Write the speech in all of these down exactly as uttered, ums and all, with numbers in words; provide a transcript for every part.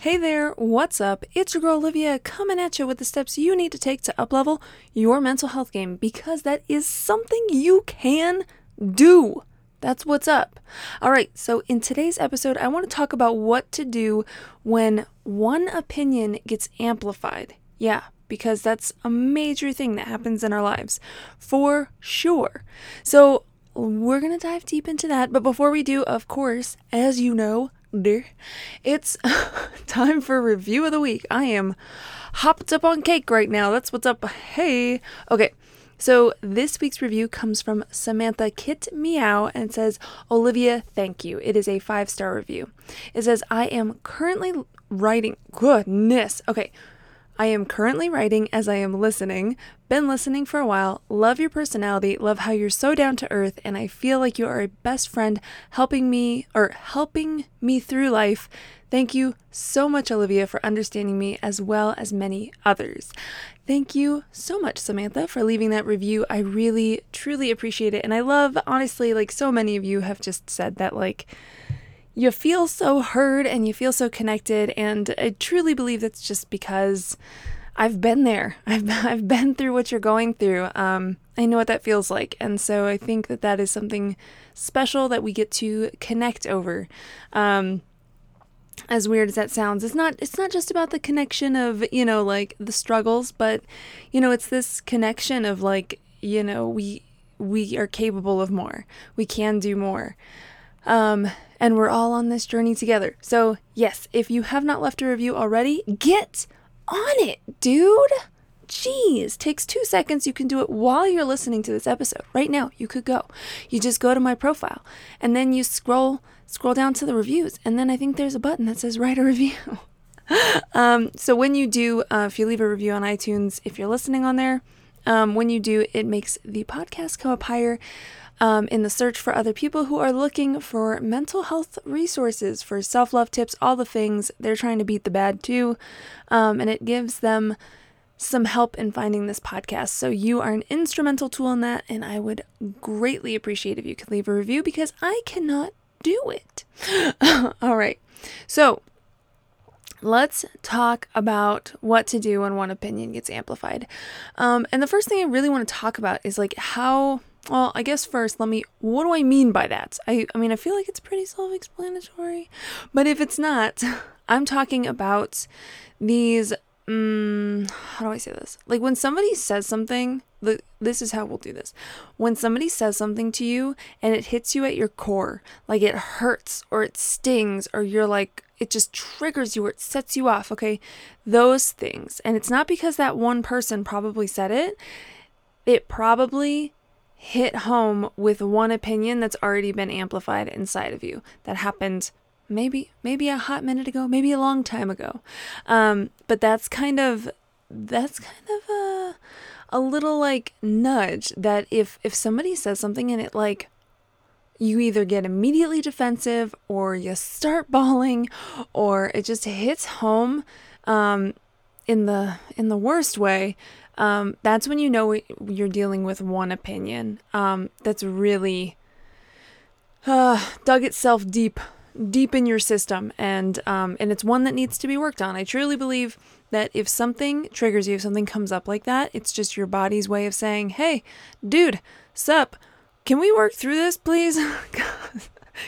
Hey there, what's up? It's your girl Olivia coming at you with the steps you need to take to up-level your mental health game, because that is something you can do. That's what's up. All right, so in today's episode, I want to talk about what to do when one opinion gets amplified. Yeah, because that's a major thing that happens in our lives, for sure. So we're going to dive deep into that, but before we do, of course, as you know, it's time for review of the week. I am hopped up on cake right now. That's what's up. Hey. Okay. So this week's review comes from Samantha Kit Meow and says, Olivia, thank you. It is a five-star review. It says, I am currently writing. Goodness. Okay. I am currently writing as I am listening. Been listening for a while. Love your personality. Love how you're so down to earth. And I feel like you are a best friend helping me or helping me through life. Thank you so much, Olivia, for understanding me as well as many others. Thank you so much, Samantha, for leaving that review. I really, truly appreciate it. And I love, honestly, like so many of you have just said that, like, you feel so heard and you feel so connected, and I truly believe that's just because I've been there. I've I've been through what you're going through. Um, I know what that feels like, and so I think that that is something special that we get to connect over. Um, as weird as that sounds, it's not it's not just about the connection of, you know, like the struggles, but, you know, it's this connection of, like, you know, we we are capable of more. We can do more. Um, and we're all on this journey together. So yes, if you have not left a review already, get on it, dude. Jeez, takes two seconds. You can do it while you're listening to this episode. Right now, you could go. You just go to my profile and then you scroll, scroll down to the reviews. And then I think there's a button that says write a review. um, so when you do, uh, if you leave a review on iTunes, if you're listening on there, um, when you do, it makes the podcast come up higher. Um, in the search for other people who are looking for mental health resources, for self-love tips, all the things. They're trying to beat the bad too. Um, and it gives them some help in finding this podcast. So you are an instrumental tool in that. And I would greatly appreciate if you could leave a review, because I cannot do it. All right. So let's talk about what to do when one opinion gets amplified. Um, and the first thing I really want to talk about is, like, how... Well, I guess first, let me, what do I mean by that? I, I mean, I feel like it's pretty self-explanatory, but if it's not, I'm talking about these, um, how do I say this? Like, when somebody says something, the, this is how we'll do this. When somebody says something to you and it hits you at your core, like it hurts or it stings or you're like, it just triggers you or it sets you off, okay? Those things. And it's not because that one person probably said it. It probably hit home with one opinion that's already been amplified inside of you. That happened maybe, maybe a hot minute ago, maybe a long time ago. Um, but that's kind of, that's kind of a, a little like nudge that if, if somebody says something and it, like, you either get immediately defensive or you start bawling or it just hits home, um, in the, in the worst way. Um, that's when you know you're dealing with one opinion um, that's really uh, dug itself deep, deep in your system, and um, and it's one that needs to be worked on. I truly believe that if something triggers you, if something comes up like that, it's just your body's way of saying, "Hey, dude, sup? Can we work through this, please?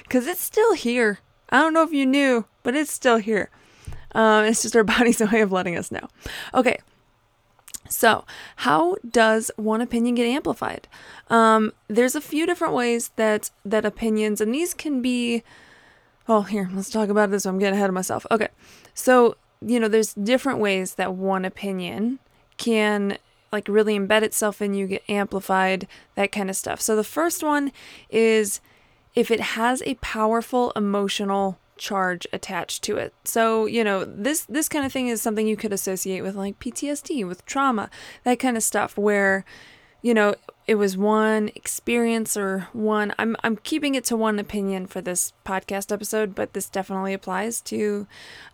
Because it's still here. I don't know if you knew, but it's still here. Um, it's just our body's way of letting us know." Okay. So how does one opinion get amplified? Um, there's a few different ways that, that opinions, and these can be, oh, here, let's talk about this. I'm getting ahead of myself. Okay. So, you know, there's different ways that one opinion can, like, really embed itself in you, get amplified, that kind of stuff. So the first one is if it has a powerful emotional charge attached to it. So, you know, this this kind of thing is something you could associate with like P T S D, with trauma, that kind of stuff, where, you know, it was one experience or one, I'm I'm keeping it to one opinion for this podcast episode, but this definitely applies to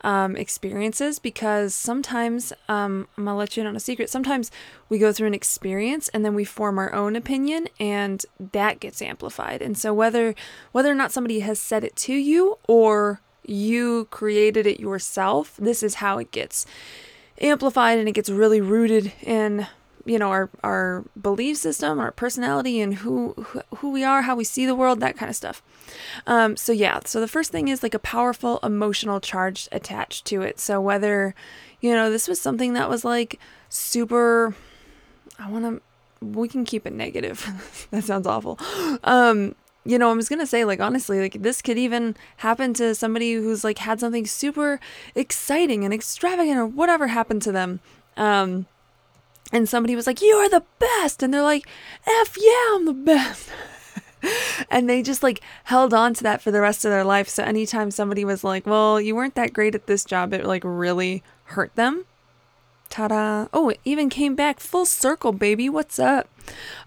um, experiences, because sometimes, um, I'm gonna let you in on a secret, sometimes we go through an experience and then we form our own opinion and that gets amplified. And so whether whether or not somebody has said it to you or you created it yourself, this is how it gets amplified, and it gets really rooted in, you know, our, our belief system, our personality, and who, who we are, how we see the world, that kind of stuff. Um, so yeah, so the first thing is like a powerful emotional charge attached to it. So whether, you know, this was something that was like super, I want to, we can keep it negative. That sounds awful. Um, you know, I was going to say, like, honestly, like, this could even happen to somebody who's like had something super exciting and extravagant or whatever happened to them. Um, And somebody was like, "You're the best." And they're like, "F yeah, I'm the best." And they just like held on to that for the rest of their life. So anytime somebody was like, "Well, you weren't that great at this job," it like really hurt them. Ta-da. Oh, it even came back full circle, baby. What's up?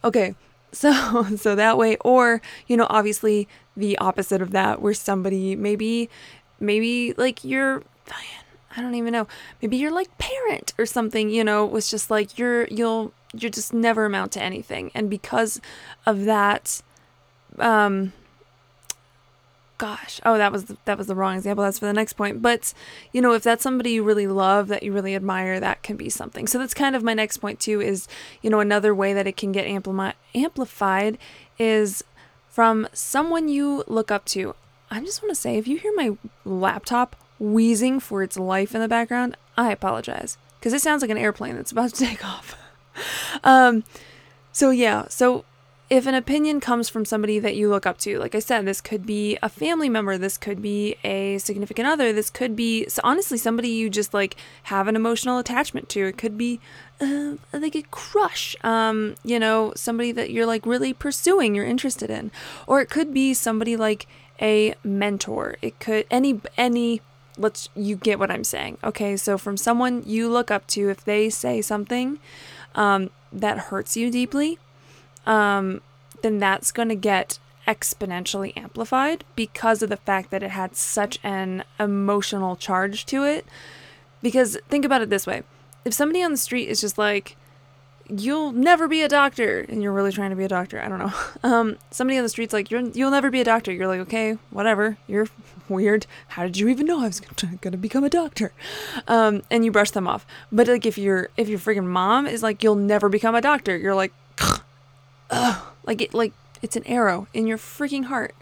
Okay. So, so that way, or, you know, obviously the opposite of that, where somebody maybe, maybe like you're, I don't even know, maybe your like parent or something, you know, was just like, you're, you'll, you just never amount to anything. And because of that, um, gosh, oh, that was, the, that was the wrong example. That's for the next point. But, you know, if that's somebody you really love, that you really admire, that can be something. So that's kind of my next point too, is, you know, another way that it can get ampli- amplified is from someone you look up to. I just want to say, if you hear my laptop wheezing for its life in the background, I apologize, because it sounds like an airplane that's about to take off. um, so yeah, so if an opinion comes from somebody that you look up to, like I said, this could be a family member, this could be a significant other, this could be, so honestly, somebody you just like have an emotional attachment to. It could be uh, like a crush, um, you know, somebody that you're like really pursuing, you're interested in, or it could be somebody like a mentor. It could, any, any Let's, you get what I'm saying. Okay. So from someone you look up to, if they say something, um, that hurts you deeply, um, then that's going to get exponentially amplified because of the fact that it had such an emotional charge to it. Because think about it this way. If somebody on the street is just like, "You'll never be a doctor," and you're really trying to be a doctor, I don't know. Um, somebody on the street's like, you're, "You'll never be a doctor." You're like, "Okay, whatever. You're weird. How did you even know I was going to become a doctor?" Um, and you brush them off. But like, if you're, if your friggin' mom is like, "You'll never become a doctor," you're like, ugh, like it, like it's an arrow in your freaking heart.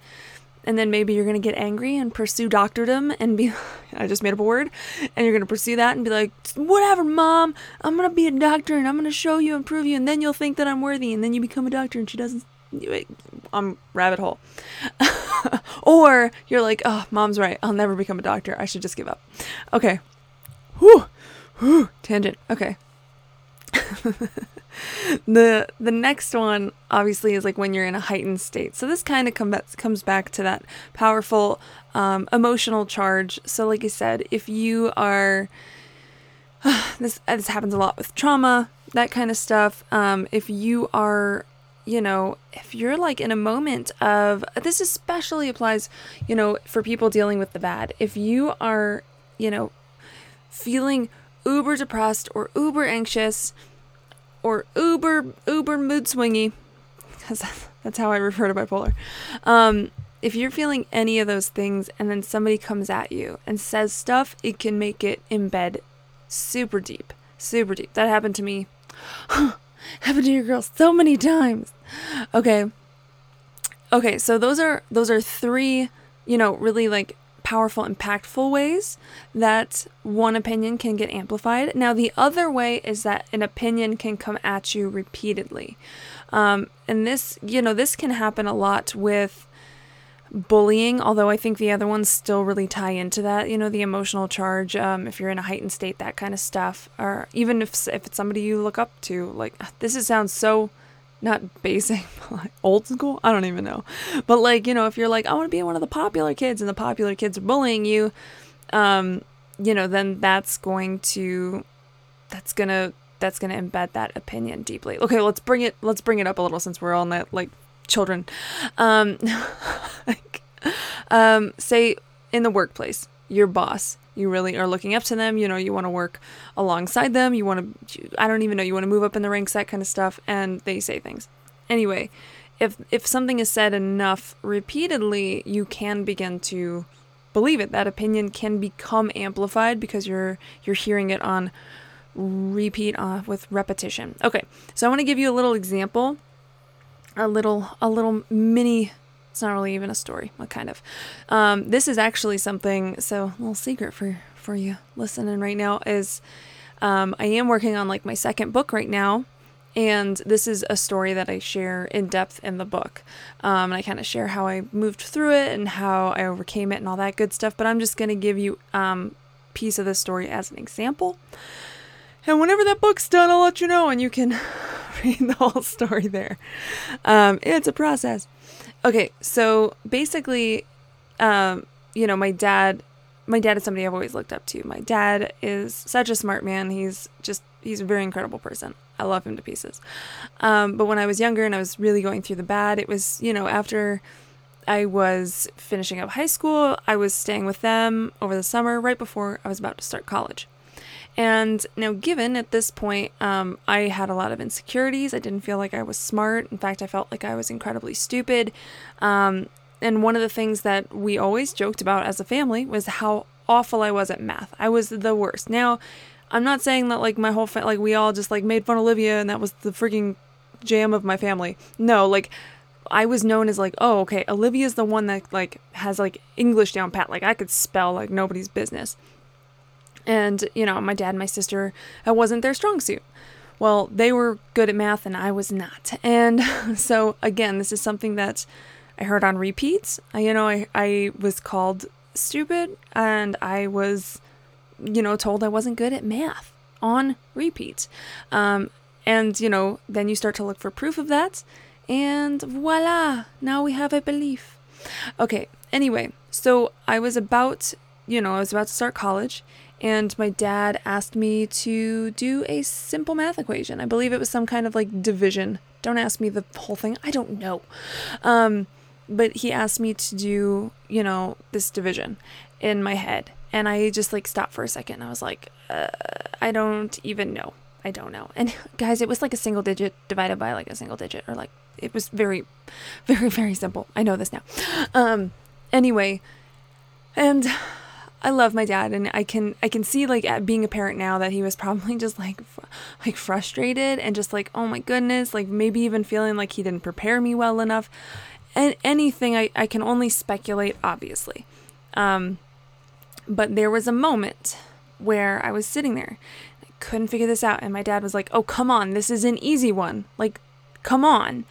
And then maybe you're going to get angry and pursue doctordom and be, I just made up a word, and you're going to pursue that and be like, "Whatever, mom, I'm going to be a doctor and I'm going to show you and prove you. And then you'll think that I'm worthy." And then you become a doctor and she doesn't, I'm rabbit hole. Or you're like, "Oh, mom's right. I'll never become a doctor. I should just give up." Okay. Whew. Whew. Tangent. Okay. The the next one obviously is like when you're in a heightened state. So this kind of com- comes back to that powerful um, emotional charge. So like I said, if you are, uh, this this happens a lot with trauma, that kind of stuff. Um, if you are, you know, if you're like in a moment of, this especially applies, you know, for people dealing with the bad. If you are, you know, feeling uber depressed or uber anxious or uber, uber mood swingy, because that's how I refer to bipolar. Um, if you're feeling any of those things and then somebody comes at you and says stuff, it can make it embed super deep, super deep. That happened to me. Happened to your girl so many times. Okay. Okay. So those are, those are three, you know, really like powerful, impactful ways that one opinion can get amplified. Now, the other way is that an opinion can come at you repeatedly. Um, and this, you know, this can happen a lot with bullying, although I think the other ones still really tie into that, you know, the emotional charge, um, if you're in a heightened state, that kind of stuff, or even if, if it's somebody you look up to, like, this is, sounds so not basic, but old school. I don't even know. But like, you know, if you're like, I want to be one of the popular kids and the popular kids are bullying you, um, you know, then that's going to, that's going to, that's going to embed that opinion deeply. Okay. Let's bring it, let's bring it up a little since we're all in that, like children, um, like, um, say in the workplace, your boss, you really are looking up to them. You know, you want to work alongside them. You want to, I don't even know, you want to move up in the ranks, that kind of stuff. And they say things. Anyway, if, if something is said enough repeatedly, you can begin to believe it. That opinion can become amplified because you're, you're hearing it on repeat uh, with repetition. Okay. So I want to give you a little example, a little, a little mini It's not really even a story. What kind of? Um, this is actually something, so a little secret for, for you listening right now is um, I am working on like my second book right now. And this is a story that I share in depth in the book. Um, and I kind of share how I moved through it and how I overcame it and all that good stuff. But I'm just going to give you a um, piece of this story as an example. And whenever that book's done, I'll let you know and you can read the whole story there. Um, it's a process. Okay, so basically, um, you know, my dad, my dad is somebody I've always looked up to. My dad is such a smart man. He's just, he's a very incredible person. I love him to pieces. Um, but when I was younger and I was really going through the bad, it was, you know, after I was finishing up high school, I was staying with them over the summer right before I was about to start college. And now given at this point, um, I had a lot of insecurities. I didn't feel like I was smart. In fact, I felt like I was incredibly stupid. Um, and one of the things that we always joked about as a family was how awful I was at math. I was the worst. Now, I'm not saying that like my whole family, like we all just like made fun of Olivia and that was the freaking jam of my family. No, like I was known as like, oh, okay, Olivia's the one that like has like English down pat. Like I could spell like nobody's business. And, you know, my dad and my sister, I wasn't their strong suit. Well, they were good at math and I was not. And so, again, this is something that I heard on repeats. I, you know, I, I was called stupid and I was, you know, told I wasn't good at math on repeat. Um, and, you know, then you start to look for proof of that. And voila, now we have a belief. Okay, anyway, so I was about, you know, I was about to start college. And my dad asked me to do a simple math equation. I believe it was some kind of like division. Don't ask me the whole thing. I don't know. Um, but he asked me to do, you know, this division in my head. And I just like stopped for a second. I was like, uh, I don't even know. I don't know. And guys, it was like a single digit divided by like a single digit or like, it was very, very, very simple. I know this now. Um, anyway, and I love my dad and I can, I can see like at being a parent now that he was probably just like, fr- like frustrated and just like, oh my goodness, like maybe even feeling like he didn't prepare me well enough and anything I, I can only speculate, obviously. Um, but there was a moment where I was sitting there, I couldn't figure this out. And my dad was like, oh, come on, this is an easy one. Like, come on.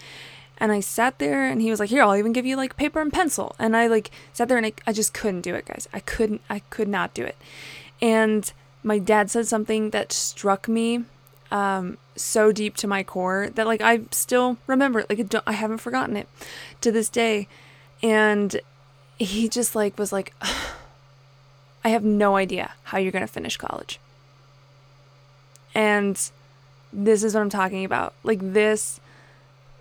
And I sat there and he was like, here, I'll even give you like paper and pencil. And I like sat there and I, I just couldn't do it, guys. I couldn't, I could not do it. And my dad said something that struck me um, so deep to my core that like I still remember it. Like I, don't, I haven't forgotten it to this day. And he just like was like, I have no idea how you're going to finish college. And this is what I'm talking about. Like this...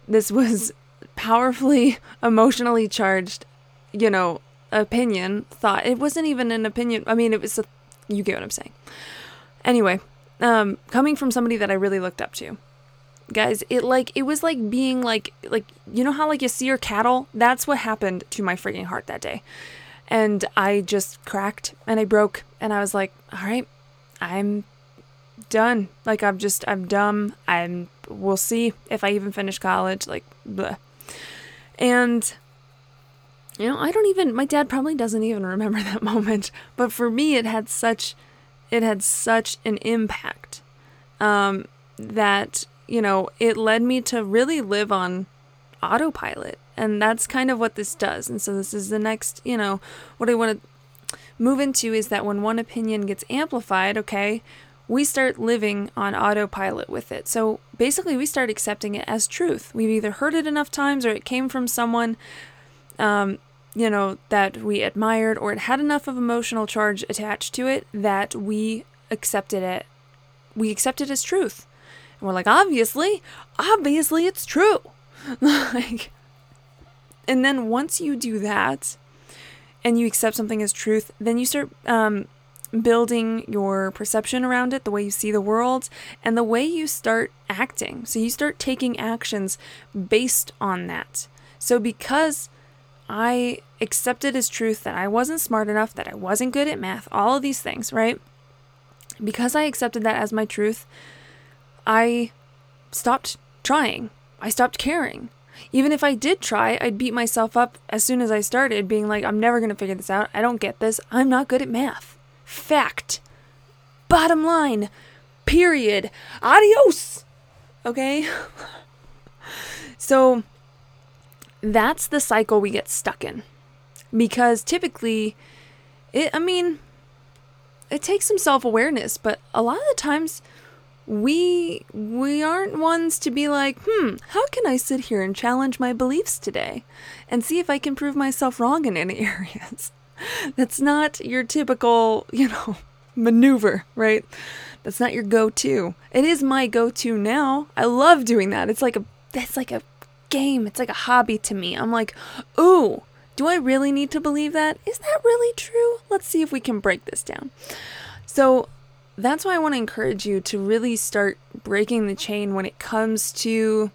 This was powerfully, emotionally charged, you know, opinion, thought. It wasn't even an opinion. I mean, it was, a, you get what I'm saying. Anyway, um, coming from somebody that I really looked up to, guys, it like, it was like being like, like, you know how like you see your cattle? That's what happened to my freaking heart that day. And I just cracked and I broke and I was like, all right, I'm done. Like, I'm just, I'm dumb. I'm We'll see if I even finish college, like, bleh. And, you know, I don't even, my dad probably doesn't even remember that moment, but for me, it had such, it had such an impact, um, that, you know, it led me to really live on autopilot, and that's kind of what this does, and so this is the next, you know, what I want to move into is that when one opinion gets amplified, okay, we start living on autopilot with it. So basically we start accepting it as truth. We've either heard it enough times, or it came from someone, um, you know, that we admired, or it had enough of emotional charge attached to it that we accepted it. We accept it as truth. And we're like, obviously, obviously it's true. Like, and then once you do that and you accept something as truth, then you start um, building your perception around it, the way you see the world, and the way you start acting. So you start taking actions based on that. So because I accepted as truth that I wasn't smart enough, that I wasn't good at math, all of these things, right? Because I accepted that as my truth, I stopped trying. I stopped caring. Even if I did try, I'd beat myself up as soon as I started, being like, I'm never going to figure this out. I don't get this. I'm not good at math. Fact. Bottom line. Period. Adios. Okay? So that's the cycle we get stuck in. Because typically, it, I mean, it takes some self-awareness, but a lot of the times we we aren't ones to be like, hmm, how can I sit here and challenge my beliefs today and see if I can prove myself wrong in any areas? That's not your typical, you know, maneuver, right? That's not your go-to. It is my go-to now. I love doing that. It's like a that's like a game. It's like a hobby to me. I'm like, ooh, do I really need to believe that? Is that really true? Let's see if we can break this down. So that's why I want to encourage you to really start breaking the chain when it comes to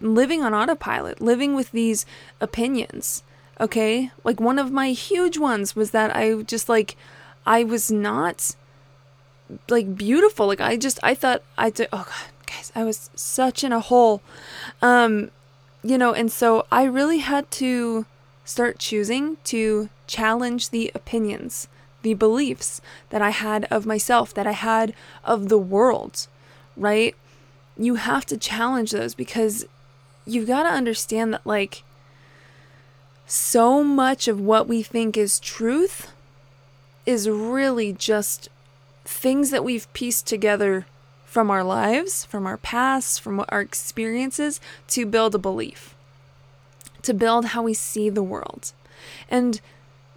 living on autopilot, living with these opinions, okay? Like, one of my huge ones was that I just, like, I was not, like, beautiful. Like, I just, I thought, I did, oh, God, guys, I was such in a hole. Um, you know, and so I really had to start choosing to challenge the opinions, the beliefs that I had of myself, that I had of the world, right? You have to challenge those, because you've got to understand that, like, so much of what we think is truth is really just things that we've pieced together from our lives, from our past, from our experiences, to build a belief, to build how we see the world. And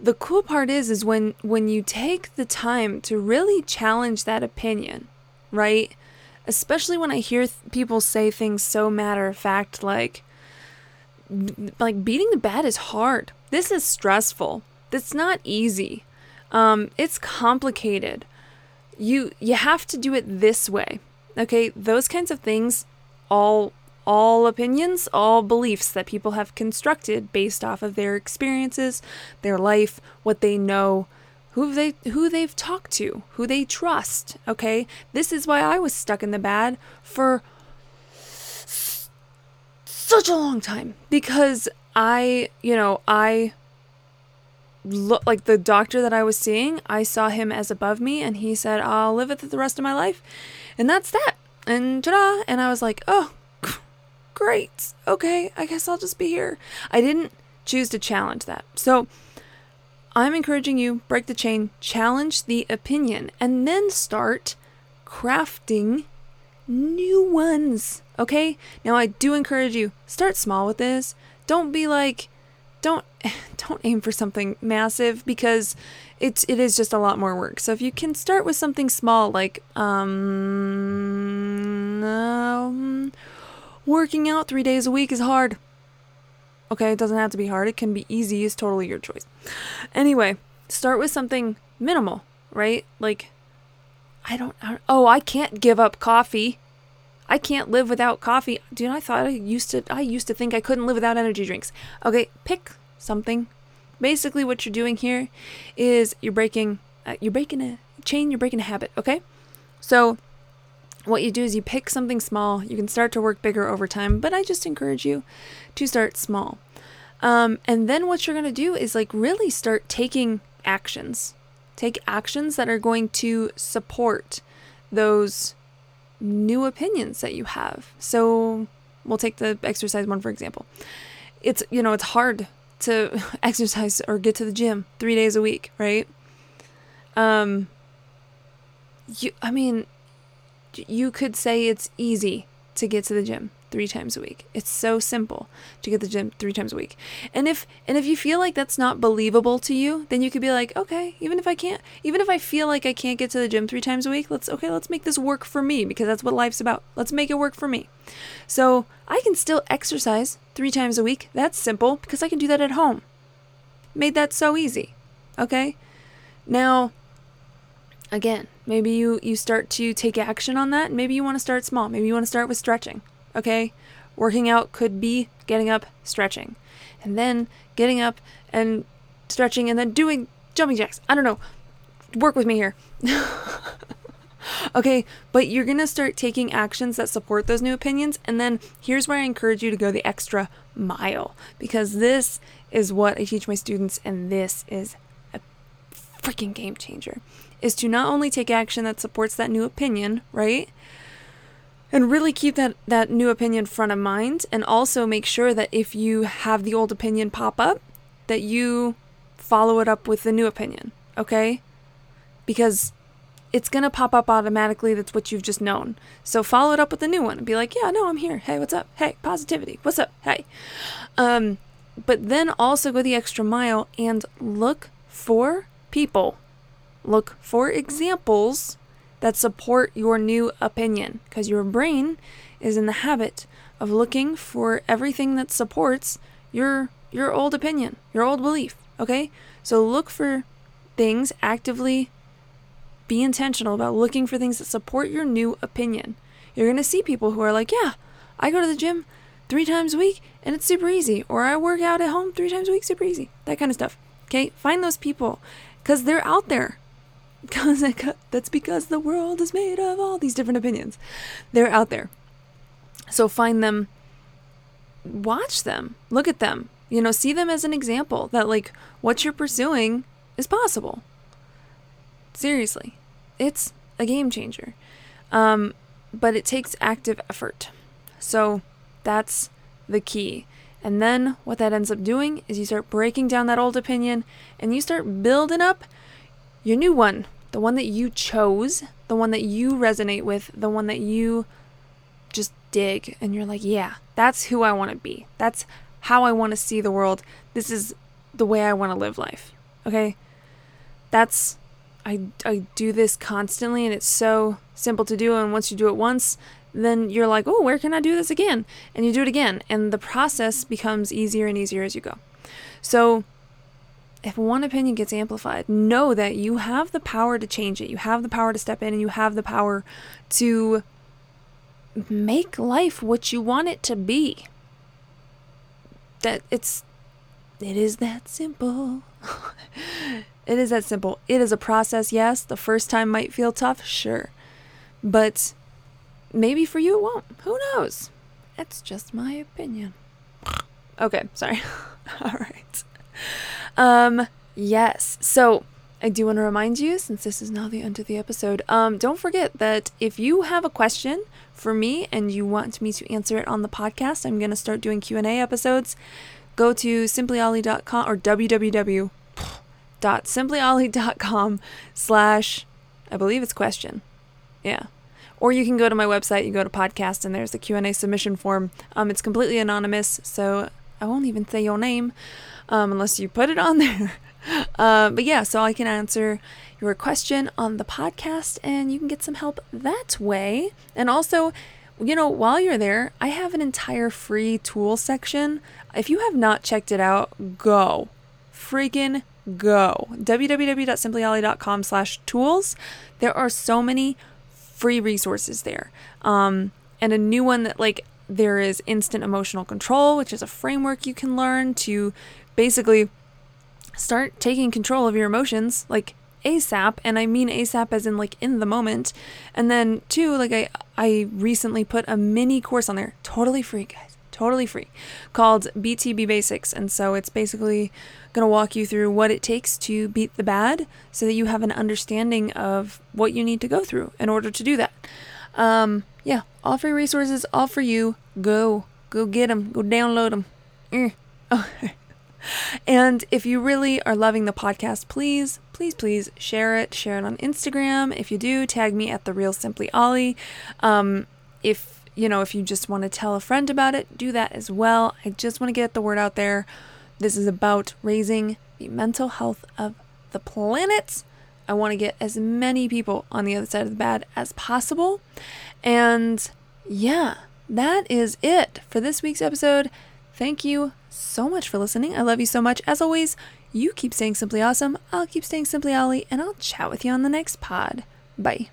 the cool part is, is when, when you take the time to really challenge that opinion, right? Especially when I hear th- people say things so matter of fact, like, b- like beating the bat is hard. This is stressful. That's not easy. Um, it's complicated. You, you have to do it this way. Okay. Those kinds of things, all All opinions, all beliefs that people have constructed based off of their experiences, their life, what they know, who they who they've talked to, who they trust, okay? This is why I was stuck in the bad for such a long time, because I, you know, I look like the doctor that I was seeing, I saw him as above me, and he said, "I'll live with it the rest of my life." And that's that. And ta-da, and I was like, "Oh, great. Okay, I guess I'll just be here." I didn't choose to challenge that. So I'm encouraging you, break the chain, challenge the opinion, and then start crafting new ones. Okay? Now, I do encourage you, start small with this. Don't be like, don't, don't aim for something massive, because it's, it is just a lot more work. So if you can start with something small, like, um, um working out three days a week is hard. Okay, it doesn't have to be hard. It can be easy. It's totally your choice. Anyway, start with something minimal, right? Like, I don't, I don't oh, I can't give up coffee. I can't live without coffee. Dude, I thought I used to, I used to think I couldn't live without energy drinks. Okay, pick something. Basically what you're doing here is you're breaking, uh, you're breaking a chain, you're breaking a habit, okay? So what you do is you pick something small. You can start to work bigger over time, but I just encourage you to start small. Um, and then what you're going to do is, like, really start taking actions. Take actions that are going to support those new opinions that you have. So we'll take the exercise one, for example. It's, you know, it's hard to exercise or get to the gym three days a week, right? Um, you, I mean, you could say it's easy to get to the gym three times a week. It's so simple to get to the gym three times a week. And if and if you feel like that's not believable to you, then you could be like, okay, even if I can't, even if I feel like I can't get to the gym three times a week, let's, okay, let's make this work for me, because that's what life's about. Let's make it work for me. So I can still exercise three times a week. That's simple, because I can do that at home. Made that so easy. Okay? Now, again, maybe you, you start to take action on that. Maybe you want to start small. Maybe you want to start with stretching. Okay? Working out could be getting up, stretching. And then getting up and stretching and then doing jumping jacks. I don't know. Work with me here. Okay? But you're going to start taking actions that support those new opinions. And then here's where I encourage you to go the extra mile, because this is what I teach my students, and this is a freaking game changer. Is to not only take action that supports that new opinion, right? And really keep that, that new opinion front of mind, and also make sure that if you have the old opinion pop up, that you follow it up with the new opinion, okay? Because it's going to pop up automatically. That's what you've just known. So follow it up with the new one and be like, yeah, no, I'm here. Hey, what's up? Hey, positivity. What's up? Hey. Um, but then also go the extra mile and look for people. Look for examples that support your new opinion, because your brain is in the habit of looking for everything that supports your your old opinion, your old belief, okay? So look for things, actively be intentional about looking for things that support your new opinion. You're going to see people who are like, yeah, I go to the gym three times a week and it's super easy, or I work out at home three times a week, super easy, that kind of stuff, okay? Find those people, because they're out there. Because that's because the world is made of all these different opinions. They're out there. So find them, watch them, look at them, you know, see them as an example that, like, what you're pursuing is possible. Seriously, it's a game changer. Um, but it takes active effort. So that's the key. And then what that ends up doing is you start breaking down that old opinion and you start building up your new one, the one that you chose, the one that you resonate with, the one that you just dig, and you're like, yeah, that's who I want to be. That's how I want to see the world. This is the way I want to live life. Okay? That's, I, I do this constantly, and it's so simple to do, and once you do it once, then you're like, oh, where can I do this again? And you do it again, and the process becomes easier and easier as you go. So if one opinion gets amplified, know that you have the power to change it. You have the power to step in, and you have the power to make life what you want it to be. That it's, it is that simple. It is that simple. It is a process. Yes, the first time might feel tough. Sure. But maybe for you it won't. Who knows? That's just my opinion. Okay. Sorry. All right. Um, yes. So I do want to remind you, since this is now the end of the episode, um, don't forget that if you have a question for me and you want me to answer it on the podcast, I'm going to start doing Q and A episodes. Go to simply ally dot com or www dot simply ally dot com slash, I believe it's question. Yeah. Or you can go to my website, you go to podcast, and there's the Q and A submission form. Um, it's completely anonymous, so I won't even say your name. Um, unless you put it on there. Uh, but yeah, so I can answer your question on the podcast, and you can get some help that way. And also, you know, while you're there, I have an entire free tool section. If you have not checked it out, go. Freaking go. www.simplyally.com slash tools. There are so many free resources there. Um, and a new one that, like, there is instant emotional control, which is a framework you can learn to basically start taking control of your emotions, like ASAP, and I mean ASAP as in, like, in the moment. And then two, like, I I recently put a mini course on there, totally free, guys, totally free, called B T B Basics. And so it's basically going to walk you through what it takes to beat the bad, so that you have an understanding of what you need to go through in order to do that. Um, yeah, all free resources, all for you. Go, go get them, go download them. Mm. Oh. And if you really are loving the podcast, please, please, please share it. Share it on Instagram. If you do, tag me at The Real Simply Ollie. Um, if, you know, if you just want to tell a friend about it, do that as well. I just want to get the word out there. This is about raising the mental health of the planet. I want to get as many people on the other side of the bed as possible. And yeah, that is it for this week's episode. Thank you so much for listening. I love you so much. As always, you keep staying simply awesome. I'll keep staying simply Ollie, and I'll chat with you on the next pod. Bye.